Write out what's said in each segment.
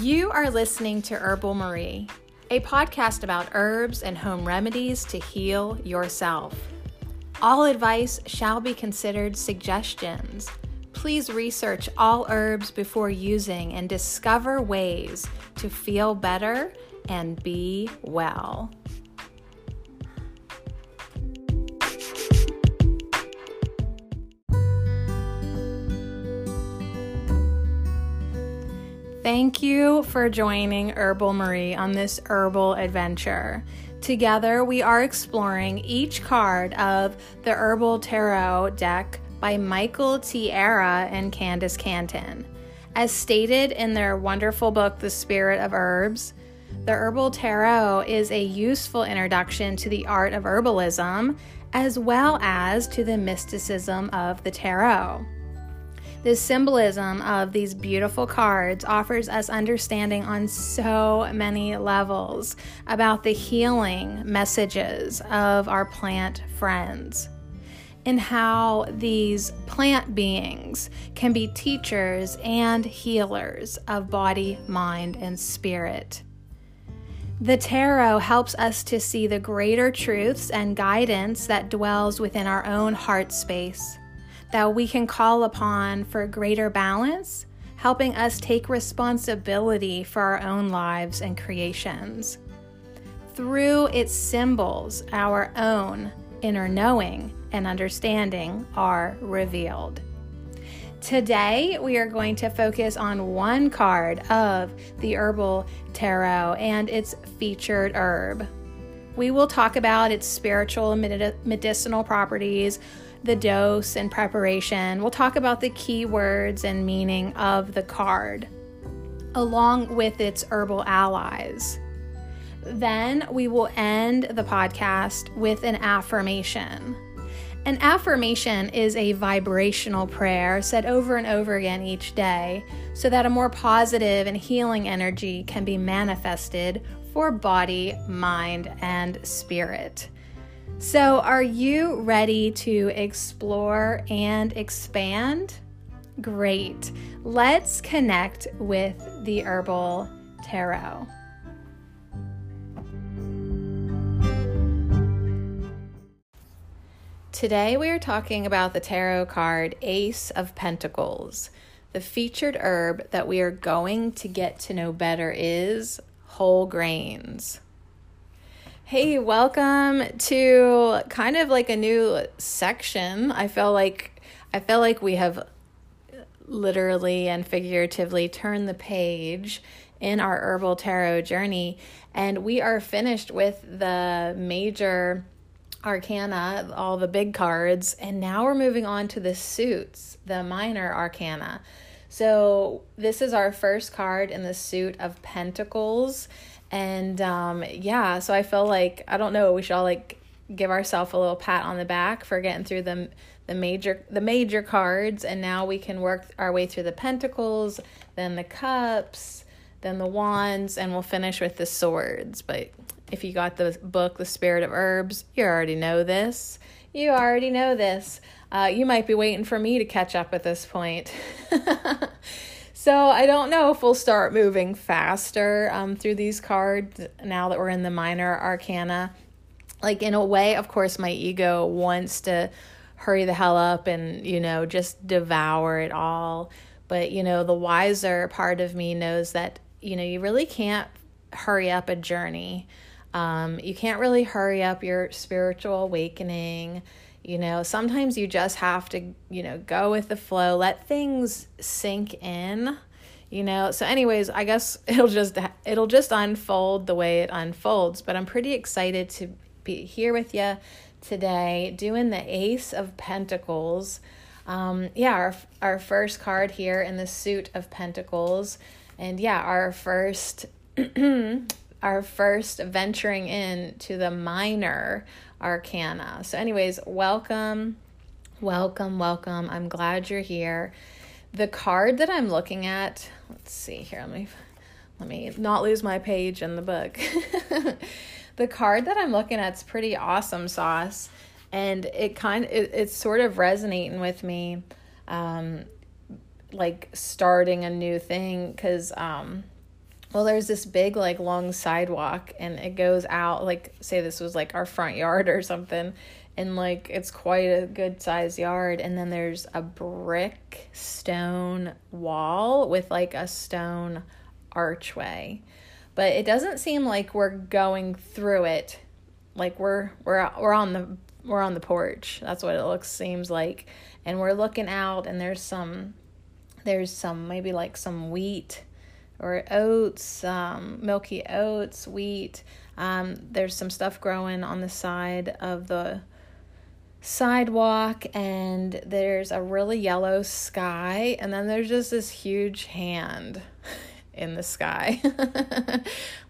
You are listening to Herbal Marie, a podcast about herbs and home remedies to heal yourself. All advice shall be considered suggestions. Please research all herbs before using and discover ways to feel better and be well. Thank you for joining Herbal Marie on this herbal adventure. Together, we are exploring each card of the Herbal Tarot deck by Michael Tierra and Candace Canton. As stated in their wonderful book, The Spirit of Herbs, the Herbal Tarot is a useful introduction to the art of herbalism, as well as to the mysticism of the tarot. The symbolism of these beautiful cards offers us understanding on so many levels about the healing messages of our plant friends and how these plant beings can be teachers and healers of body, mind, and spirit. The tarot helps us to see the greater truths and guidance that dwells within our own heart space, that we can call upon for greater balance, helping us take responsibility for our own lives and creations. Through its symbols, our own inner knowing and understanding are revealed. Today, we are going to focus on one card of the Herbal Tarot and its featured herb. We will talk about its spiritual and medicinal properties, the dose and preparation. We'll talk about the key words and meaning of the card, along with its herbal allies. Then we will end the podcast with an affirmation. An affirmation is a vibrational prayer said over and over again each day so that a more positive and healing energy can be manifested for body, mind, and spirit. So, are you ready to explore and expand? Great. Let's connect with the Herbal Tarot. Today we are talking about the tarot card Ace of Pentacles. The featured herb that we are going to get to know better is whole grains. Hey, welcome to kind of like a new section. I feel like we have literally and figuratively turned the page in our Herbal Tarot journey, and we are finished with the major arcana, all the big cards, and now we're moving on to the suits, the minor arcana. So this is our first card in the suit of Pentacles. And so I feel like, I don't know, we should all like give ourselves a little pat on the back for getting through the major cards, and now we can work our way through the Pentacles, then the Cups, then the Wands, and we'll finish with the Swords. But if you got the book, The Spirit of Herbs, you already know this. You might be waiting for me to catch up at this point. So I don't know if we'll start moving faster through these cards now that we're in the minor arcana. Like, in a way, of course, my ego wants to hurry the hell up and, just devour it all. But, the wiser part of me knows that, you really can't hurry up a journey. You can't really hurry up your spiritual awakening. Sometimes you just have to, go with the flow, let things sink in, So anyways, I guess it'll just unfold the way it unfolds, but I'm pretty excited to be here with you today doing the Ace of Pentacles. Our first card here in the suit of Pentacles, and our first venturing in to the minor arcana. So anyways, welcome. I'm glad you're here. The card that I'm looking at, let's see here. Let me not lose my page in the book. The card that I'm looking at is pretty awesome sauce, and it's sort of resonating with me, like starting a new thing, because Well, there's this big, like, long sidewalk, and it goes out, like, say this was, like, our front yard or something, and, like, it's quite a good-sized yard, and then there's a brick stone wall with, like, a stone archway, but it doesn't seem like we're going through it, like, we're on the porch, that's what it seems like, and we're looking out, and there's some, maybe, like, some wheat, or oats, milky oats, wheat. There's some stuff growing on the side of the sidewalk, and there's a really yellow sky, and then there's just this huge hand in the sky.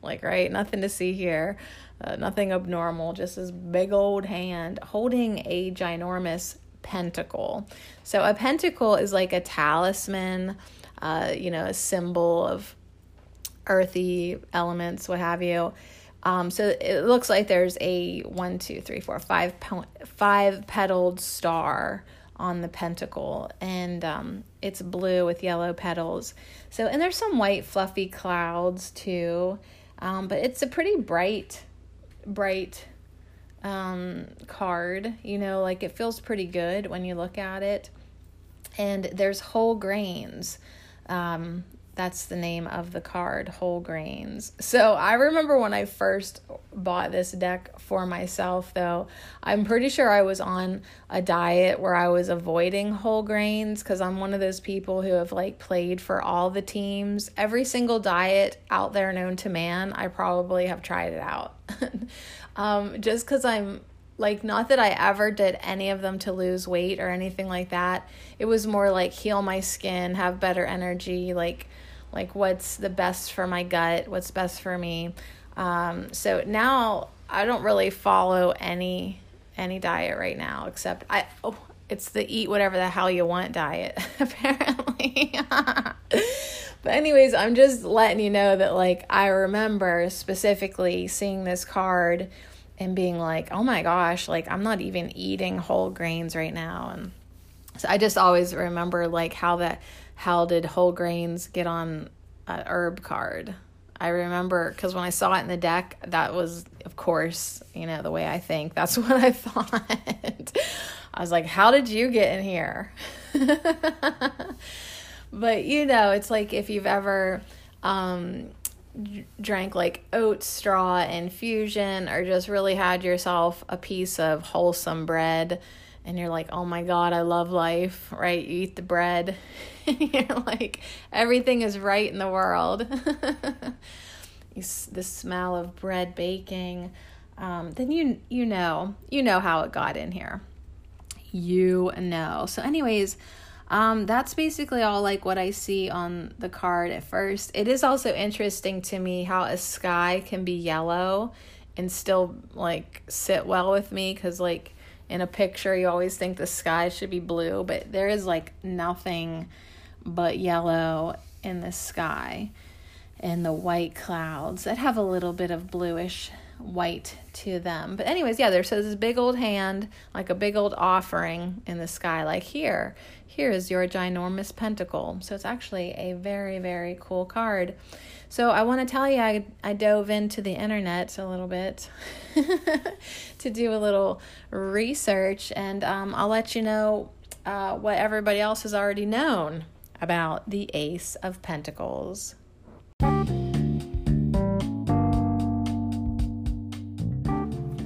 Like, right, nothing to see here, nothing abnormal, just this big old hand holding a ginormous pentacle. So a pentacle is like a talisman, a symbol of earthy elements, what have you. So it looks like there's a 5 petaled star on the pentacle, and it's blue with yellow petals. So, and there's some white fluffy clouds too, but it's a pretty bright card. You know, like, it feels pretty good when you look at it. And there's whole grains. That's the name of the card, whole grains. So I remember when I first bought this deck for myself, though, I'm pretty sure I was on a diet where I was avoiding whole grains, because I'm one of those people who have, like, played for all the teams. Every single diet out there known to man, I probably have tried it out. Just because I'm, like, not that I ever did any of them to lose weight or anything like that. It was more like heal my skin, have better energy, like what's the best for my gut, what's best for me. So now I don't really follow any diet right now, except it's the eat whatever the hell you want diet, apparently. But anyways, I'm just letting you know that, like, I remember specifically seeing this card and being like, oh my gosh, like, I'm not even eating whole grains right now. And so I just always remember, like, how did whole grains get on an herb card? I remember, because when I saw it in the deck, that was, of course, you know, the way I think. That's what I thought. I was like, how did you get in here? But, you know, it's like if you've ever drank, like, oat straw infusion, or just really had yourself a piece of wholesome bread, and you're like, oh my God, I love life, right? You eat the bread, and you're like, everything is right in the world. The smell of bread baking, then you know how it got in here, you know. So anyways, that's basically all, like, what I see on the card at first. It is also interesting to me how a sky can be yellow and still, like, sit well with me, because, like, in a picture you always think the sky should be blue, but there is, like, nothing but yellow in the sky and the white clouds that have a little bit of bluish white to them. But anyways, yeah, there's this big old hand, like a big old offering in the sky, like, here is your ginormous pentacle. So it's actually a very, very cool card. So I want to tell you, I dove into the internet a little bit to do a little research, and I'll let you know what everybody else has already known about the Ace of Pentacles.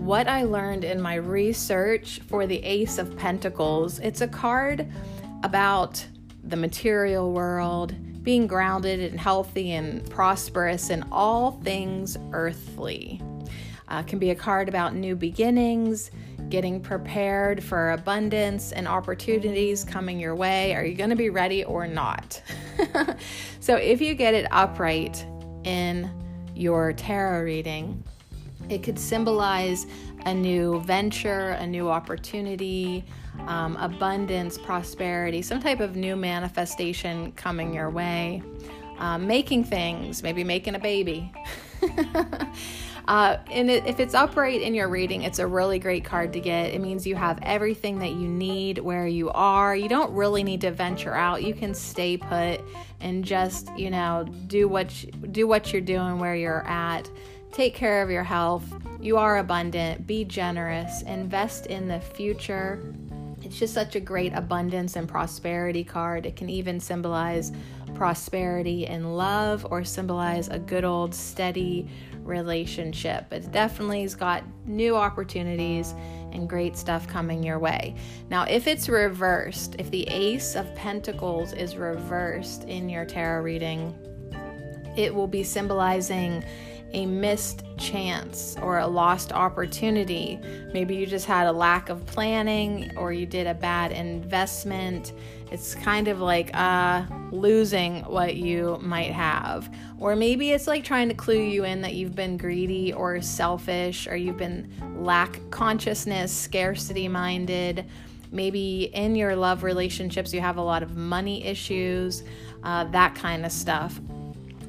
What I learned in my research for the Ace of Pentacles, it's a card about the material world, being grounded and healthy and prosperous in all things earthly. Can be a card about new beginnings, getting prepared for abundance and opportunities coming your way. Are you going to be ready or not? So if you get it upright in your tarot reading, it could symbolize a new venture, a new opportunity, abundance, prosperity, some type of new manifestation coming your way, making things, maybe making a baby, And if it's upright in your reading, it's a really great card to get. It means you have everything that you need where you are. You don't really need to venture out. You can stay put and just, you know, do what you're doing where you're at. Take care of your health. You are abundant. Be generous. Invest in the future. It's just such a great abundance and prosperity card. It can even symbolize prosperity and love, or symbolize a good old steady relationship. It definitely has got new opportunities and great stuff coming your way. Now, if it's reversed, if the Ace of Pentacles is reversed in your tarot reading, it will be symbolizing a missed chance or a lost opportunity. Maybe you just had a lack of planning, or you did a bad investment. It's kind of like losing what you might have. Or maybe it's like trying to clue you in that you've been greedy or selfish, or you've been lack consciousness, scarcity minded. Maybe in your love relationships, you have a lot of money issues, that kind of stuff.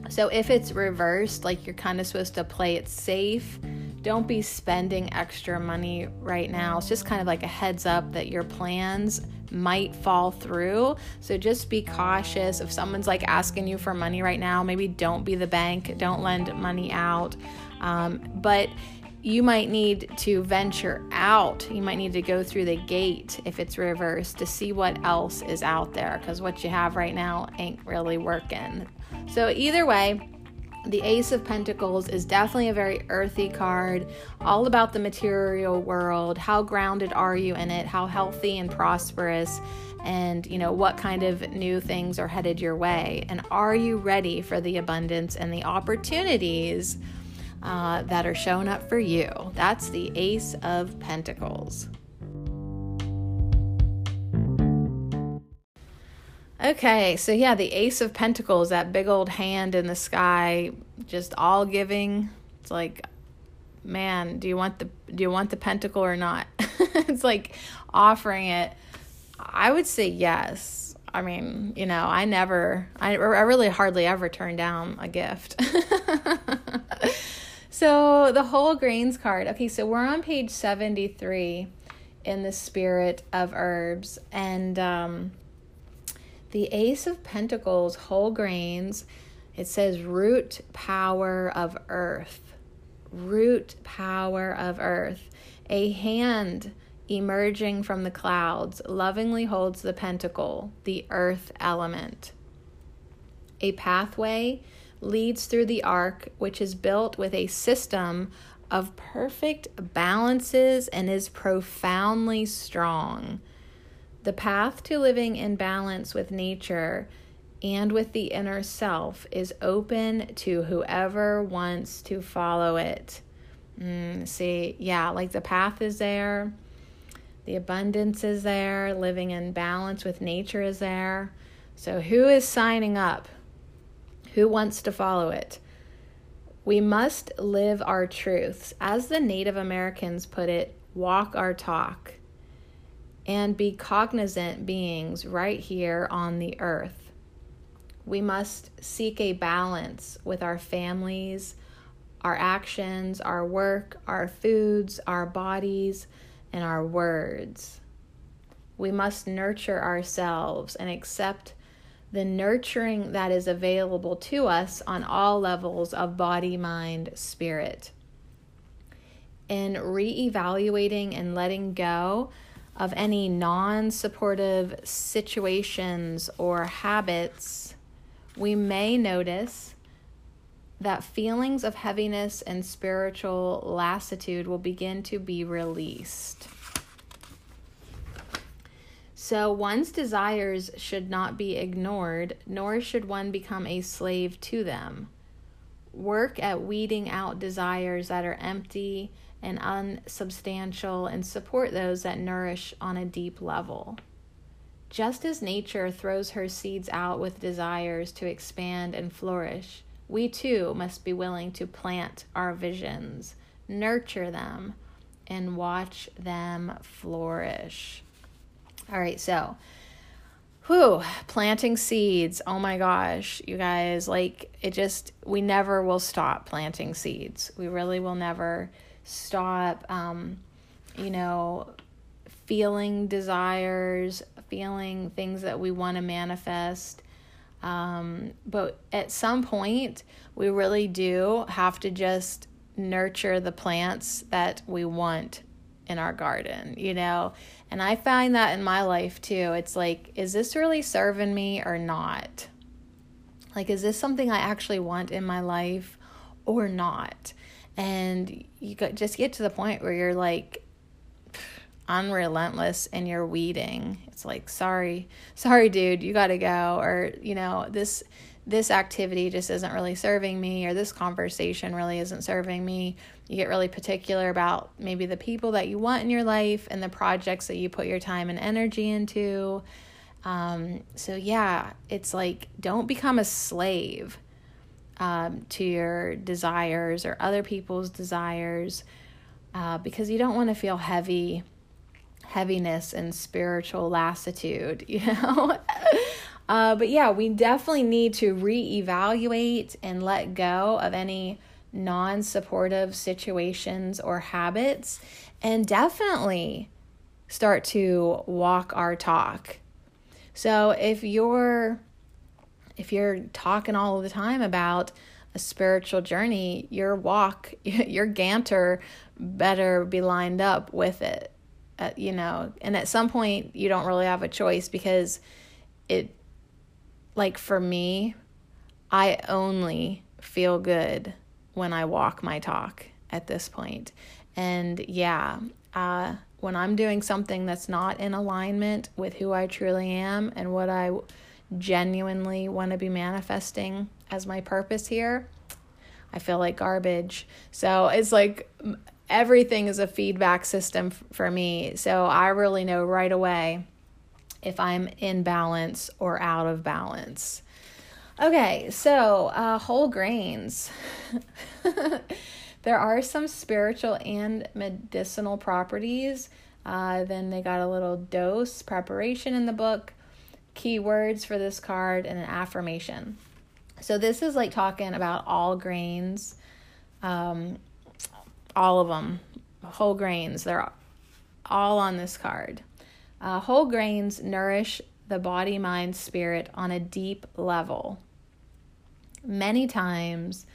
So if it's reversed, like, you're kind of supposed to play it safe. Don't be spending extra money right now. It's just kind of like a heads up that your plans might fall through. So just be cautious. If someone's like asking you for money right now, maybe don't be the bank. Don't lend money out. But you might need to venture out. You might need to go through the gate if it's reversed to see what else is out there, because what you have right now ain't really working. So either way, the Ace of Pentacles is definitely a very earthy card, all about the material world. How grounded are you in it? How healthy and prosperous? And, you know, what kind of new things are headed your way? And are you ready for the abundance and the opportunities that are showing up for you? That's the Ace of Pentacles. Okay, so yeah, the Ace of Pentacles, that big old hand in the sky, just all giving. It's like, man, do you want the pentacle or not? It's like offering it. I would say yes. I mean, you know, I really hardly ever turn down a gift. So the whole grains card. Okay, so we're on page 73 in The Spirit of Herbs. And the Ace of Pentacles, whole grains, it says root power of earth. Root power of earth. A hand emerging from the clouds lovingly holds the pentacle, the earth element. A pathway leads through the arc, which is built with a system of perfect balances and is profoundly strong. The path to living in balance with nature and with the inner self is open to whoever wants to follow it. See, yeah, like the path is there. The abundance is there. Living in balance with nature is there. So who is signing up? Who wants to follow it? We must live our truths. As the Native Americans put it, walk our talk, and be cognizant beings right here on the earth. We must seek a balance with our families, our actions, our work, our foods, our bodies, in our words. We must nurture ourselves and accept the nurturing that is available to us on all levels of body, mind, spirit. In reevaluating and letting go of any non-supportive situations or habits, we may notice that feelings of heaviness and spiritual lassitude will begin to be released. So one's desires should not be ignored, nor should one become a slave to them. Work at weeding out desires that are empty and unsubstantial, and support those that nourish on a deep level. Just as nature throws her seeds out with desires to expand and flourish, we too must be willing to plant our visions, nurture them, and watch them flourish. All right, so Whew, planting seeds. Oh my gosh, you guys, like it just, we never will stop planting seeds. We really will never stop, you know, feeling desires, feeling things that we want to manifest. But at some point we really do have to just nurture the plants that we want in our garden, you know? And I find that in my life too. It's like, is this really serving me or not? Like, is this something I actually want in my life or not? And you just get to the point where you're like unrelentless and you're weeding. It's like, sorry, dude, you got to go. Or, you know, this activity just isn't really serving me, or this conversation really isn't serving me. You get really particular about maybe the people that you want in your life and the projects that you put your time and energy into. So yeah, it's like, don't become a slave to your desires or other people's desires, because you don't want to feel heaviness and spiritual lassitude, you know? But yeah, we definitely need to reevaluate and let go of any non-supportive situations or habits, and definitely start to walk our talk. So if you're talking all the time about a spiritual journey, your walk, your ganter better be lined up with it, you know? And at some point you don't really have a choice, because it, like for me, I only feel good when I walk my talk at this point. And yeah, when I'm doing something that's not in alignment with who I truly am and what I genuinely want to be manifesting as my purpose here, I feel like garbage. So it's like everything is a feedback system for me. So I really know right away if I'm in balance or out of balance. Okay, so whole grains. There are some spiritual and medicinal properties. Then they got a little dose preparation in the book, keywords for this card, and an affirmation. So this is like talking about all grains, all of them, whole grains. They're all on this card. Whole grains nourish the body, mind, spirit on a deep level. Many times,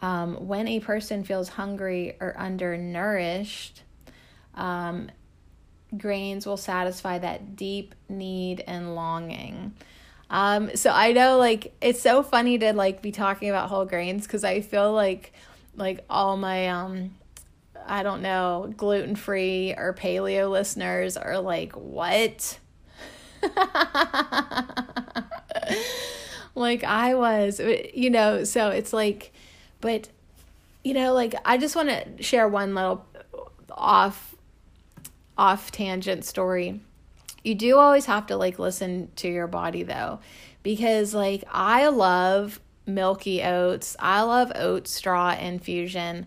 when a person feels hungry or undernourished, grains will satisfy that deep need and longing. So I know, like, it's so funny to like be talking about whole grains, because I feel like all my I don't know, gluten-free or paleo listeners are like, what? Like I was, you know, so it's like, but, you know, like I just want to share one little off tangent story. You do always have to like listen to your body though, because like I love milky oats. I love oat straw infusion.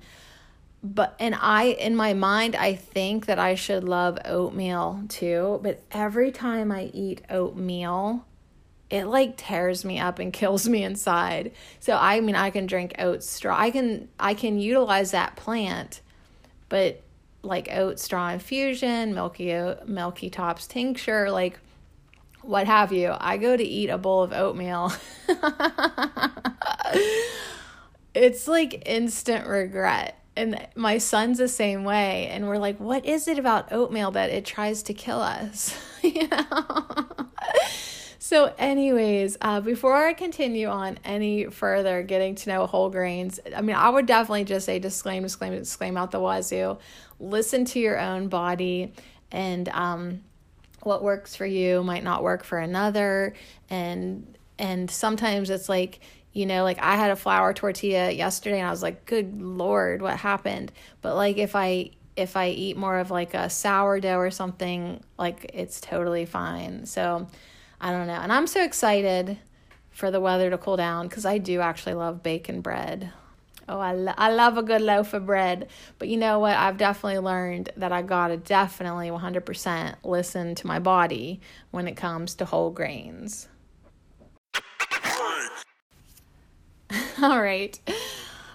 But, and I, in my mind, I think that I should love oatmeal too, but every time I eat oatmeal, it like tears me up and kills me inside. So, I mean, I can drink oat straw. I can utilize that plant, but like oat straw infusion, milky tops tincture, like what have you. I go to eat a bowl of oatmeal. It's like instant regret. And my son's the same way. And we're like, what is it about oatmeal that it tries to kill us? You know? So anyways, before I continue on any further getting to know whole grains, I mean, I would definitely just say disclaim out the wazoo. Listen to your own body, and what works for you might not work for another. And sometimes it's like, you know, like I had a flour tortilla yesterday and I was like, good Lord, what happened? But like if I eat more of like a sourdough or something, like it's totally fine. So I don't know. And I'm so excited for the weather to cool down, because I do actually love bacon bread. Oh, I love a good loaf of bread. But you know what? I've definitely learned that I got to definitely 100% listen to my body when it comes to whole grains. All right.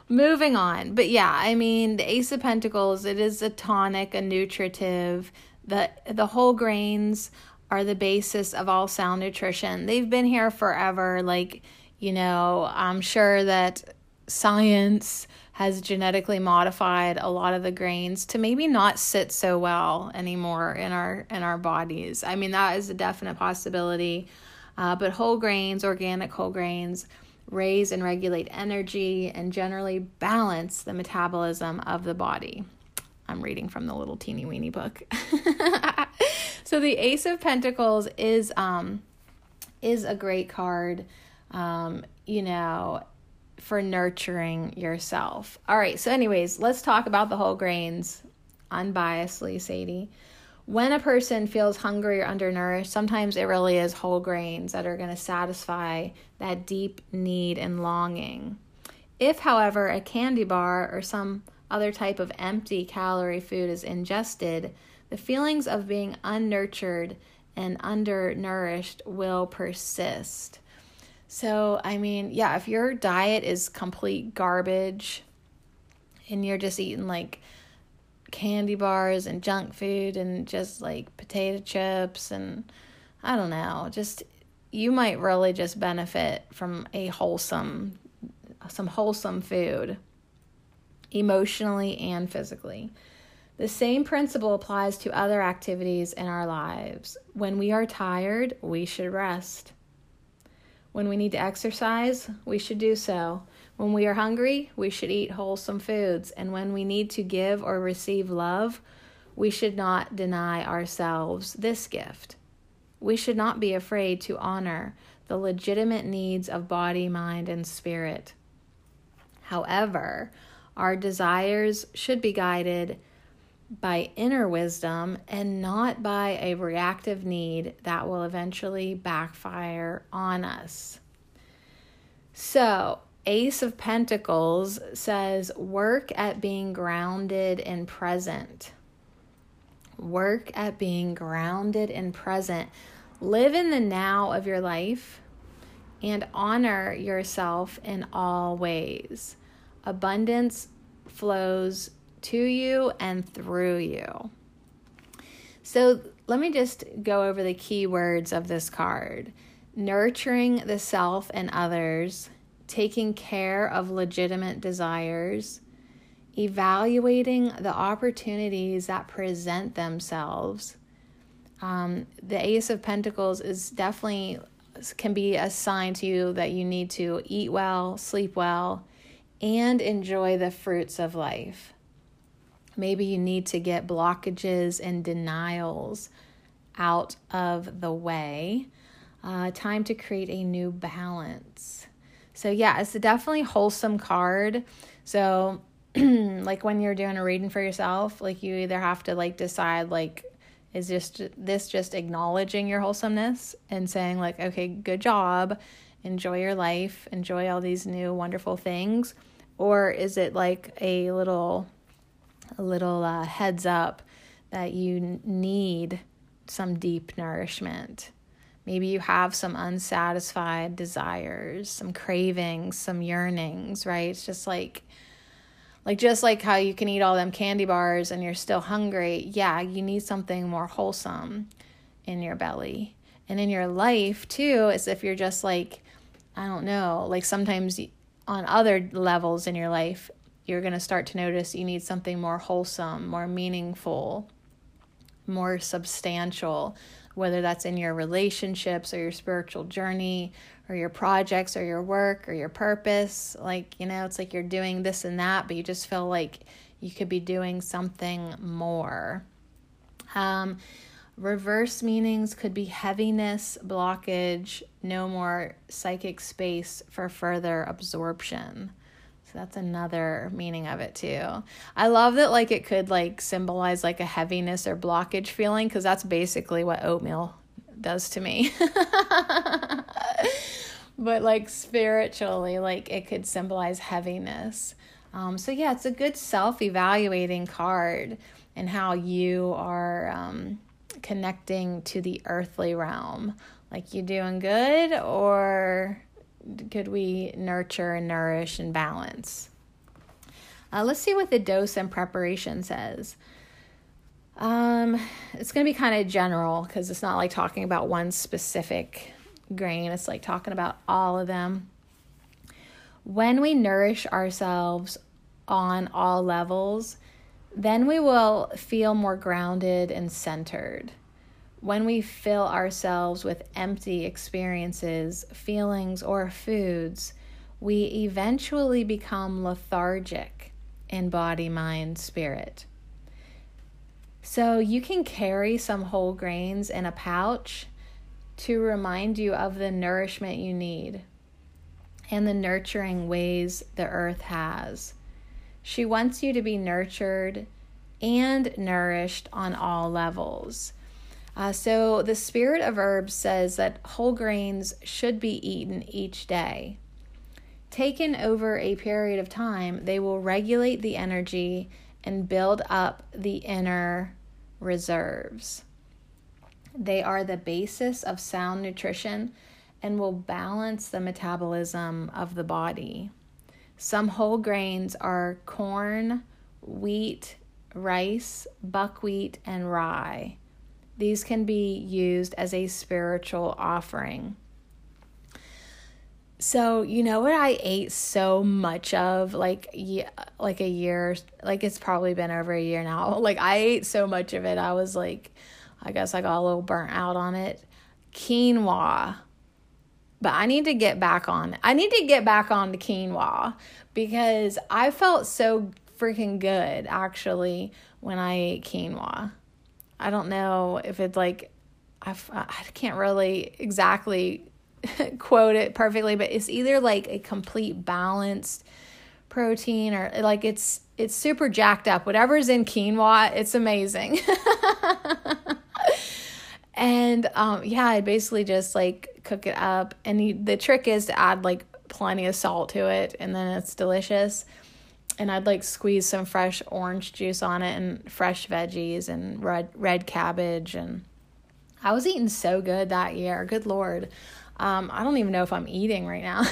Moving on. But yeah, I mean, the Ace of Pentacles, it is a tonic, a nutritive. The whole grains are the basis of all sound nutrition. They've been here forever. Like, you know, I'm sure that science has genetically modified a lot of the grains to maybe not sit so well anymore in our bodies. I mean, that is a definite possibility. But whole grains, organic whole grains, raise and regulate energy and generally balance the metabolism of the body. I'm reading from the little teeny weeny book. So the Ace of Pentacles is a great card, you know, for nurturing yourself. All right. So anyways, let's talk about the whole grains unbiasedly, Sadie. When a person feels hungry or undernourished, sometimes it really is whole grains that are going to satisfy that deep need and longing. If, however, a candy bar or some other type of empty calorie food is ingested, the feelings of being unnurtured and undernourished will persist. So, I mean, yeah, if your diet is complete garbage and you're just eating like candy bars and junk food and just like potato chips and I don't know, just you might really just benefit from some wholesome food emotionally and physically. The same principle applies to other activities in our lives. When we are tired, we should rest. When we need to exercise, we should do so. When we are hungry, we should eat wholesome foods. And when we need to give or receive love, we should not deny ourselves this gift. We should not be afraid to honor the legitimate needs of body, mind, and spirit. However, our desires should be guided by inner wisdom and not by a reactive need that will eventually backfire on us. So, Ace of Pentacles says, work at being grounded and present. Work at being grounded and present. Live in the now of your life and honor yourself in all ways. Abundance flows to you and through you. So let me just go over the key words of this card. Nurturing the self and others, taking care of legitimate desires, evaluating the opportunities that present themselves. The Ace of Pentacles is definitely can be a sign to you that you need to eat well, sleep well, and enjoy the fruits of life. Maybe you need to get blockages and denials out of the way. Time to create a new balance. So yeah, it's a definitely wholesome card. So like when you're doing a reading for yourself, like you either have to like decide like, is this just acknowledging your wholesomeness and saying like, okay, good job. Enjoy your life. Enjoy all these new wonderful things. Or is it like a little heads up that you need some deep nourishment. Maybe you have some unsatisfied desires, some cravings, some yearnings, right? It's just like how you can eat all them candy bars and you're still hungry. Yeah, you need something more wholesome in your belly. And in your life too, as if you're just like, I don't know, like sometimes on other levels in your life, you're going to start to notice you need something more wholesome, more meaningful, more substantial, whether that's in your relationships or your spiritual journey or your projects or your work or your purpose. Like, you know, it's like you're doing this and that, but you just feel like you could be doing something more. Reverse meanings could be heaviness, blockage, no more psychic space for further absorption. That's another meaning of it too. I love that like it could like symbolize like a heaviness or blockage feeling because that's basically what oatmeal does to me. But like spiritually, like it could symbolize heaviness. So yeah, it's a good self-evaluating card and how you are connecting to the earthly realm. Like, you doing good, or could we nurture and nourish and balance? Let's see what the dose and preparation says. It's going to be kind of general because it's not like talking about one specific grain. It's like talking about all of them. When we nourish ourselves on all levels, then we will feel more grounded and centered. When we fill ourselves with empty experiences, feelings, or foods, we eventually become lethargic in body, mind, spirit. So you can carry some whole grains in a pouch to remind you of the nourishment you need and the nurturing ways the earth has. She wants you to be nurtured and nourished on all levels. So the Spirit of Herbs says that whole grains should be eaten each day. Taken over a period of time, they will regulate the energy and build up the inner reserves. They are the basis of sound nutrition and will balance the metabolism of the body. Some whole grains are corn, wheat, rice, buckwheat, and rye. These can be used as a spiritual offering. So, you know what I ate so much of, like a year, like it's probably been over a year now. Like, I ate so much of it. I was like, I guess I got a little burnt out on it. Quinoa. But I need to get back on. I need to get back on to quinoa because I felt so freaking good, actually, when I ate quinoa. I don't know if it's like, I can't really exactly quote it perfectly, but it's either like a complete balanced protein or like it's super jacked up. Whatever's in quinoa, it's amazing. And yeah, I basically just like cook it up. And the trick is to add like plenty of salt to it, and then it's delicious. And I'd like squeeze some fresh orange juice on it and fresh veggies and red cabbage. And I was eating so good that year. Good Lord. I don't even know if I'm eating right now.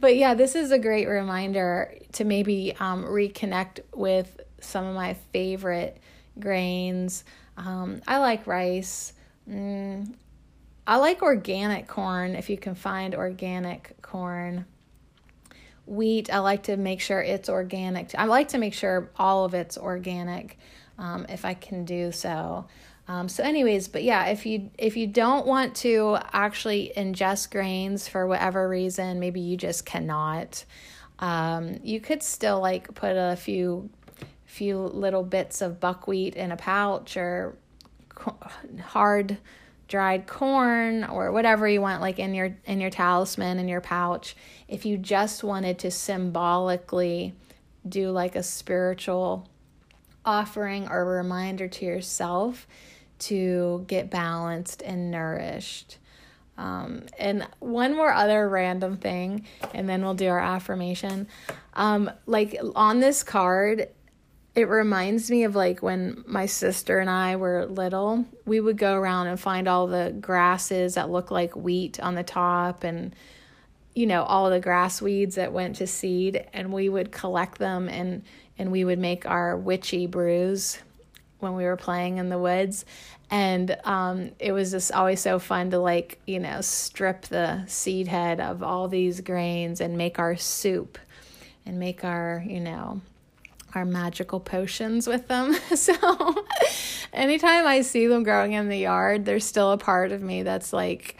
But yeah, this is a great reminder to maybe reconnect with some of my favorite grains. I like rice. I like organic corn, if you can find organic corn. Wheat, I like to make sure it's organic. I like to make sure all of it's organic, if I can do so. So anyways, but yeah, if you don't want to actually ingest grains for whatever reason, maybe you just cannot, you could still like put a few little bits of buckwheat in a pouch or hard dried corn or whatever you want, like in your talisman, in your pouch, if you just wanted to symbolically do like a spiritual offering or a reminder to yourself to get balanced and nourished. And one more other random thing, and then we'll do our affirmation. Like on this card, it reminds me of like when my sister and I were little, we would go around and find all the grasses that look like wheat on the top, and you know, all the grass weeds that went to seed, and we would collect them and we would make our witchy brews when we were playing in the woods. And it was just always so fun to like, you know, strip the seed head of all these grains and make our soup and make our, you know, our magical potions with them. So anytime I see them growing in the yard, there's still a part of me that's like,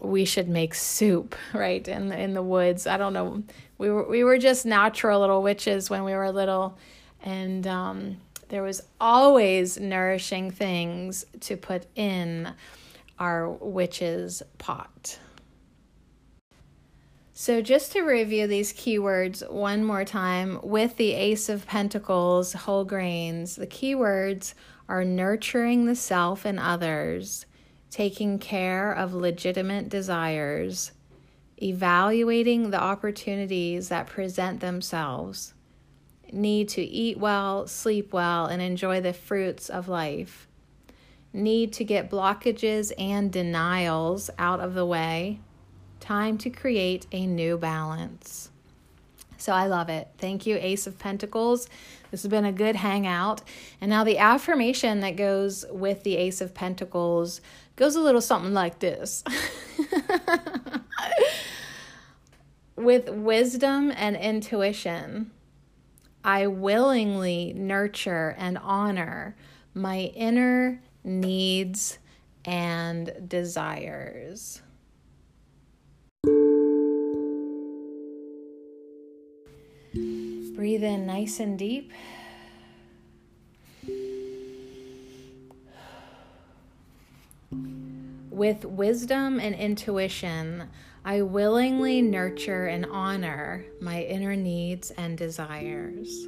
we should make soup, right? In the woods. I don't know. We were just natural little witches when we were little. And there was always nourishing things to put in our witch's pot. So just to review these keywords one more time, with the Ace of Pentacles, whole grains, the keywords are nurturing the self and others, taking care of legitimate desires, evaluating the opportunities that present themselves, need to eat well, sleep well, and enjoy the fruits of life, need to get blockages and denials out of the way, time to create a new balance. So I love it. Thank you, Ace of Pentacles. This has been a good hangout. And now the affirmation that goes with the Ace of Pentacles goes a little something like this. With wisdom and intuition, I willingly nurture and honor my inner needs and desires. Breathe in nice and deep. With wisdom and intuition, I willingly nurture and honor my inner needs and desires.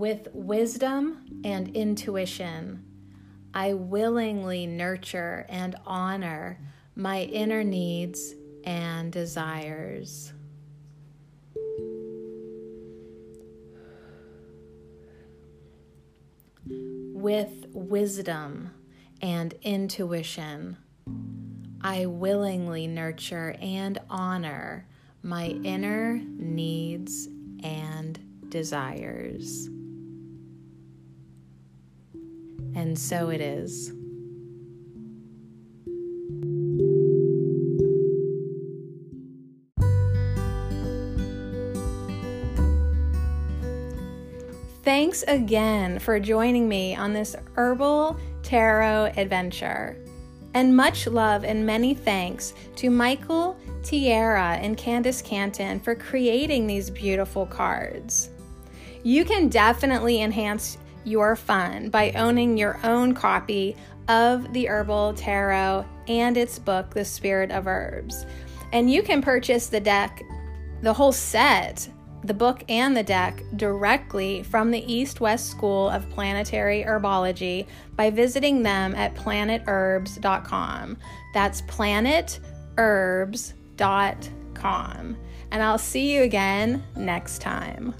With wisdom and intuition, I willingly nurture and honor my inner needs and desires. With wisdom and intuition, I willingly nurture and honor my inner needs and desires. And so it is. Thanks again for joining me on this Herbal Tarot adventure. And much love and many thanks to Michael Tierra and Candace Canton for creating these beautiful cards. You can definitely enhance your fun by owning your own copy of the Herbal Tarot and its book, The Spirit of Herbs. And you can purchase the deck, the whole set, the book and the deck, directly from the East West School of Planetary Herbology by visiting them at planetherbs.com. That's planetherbs.com. And I'll see you again next time.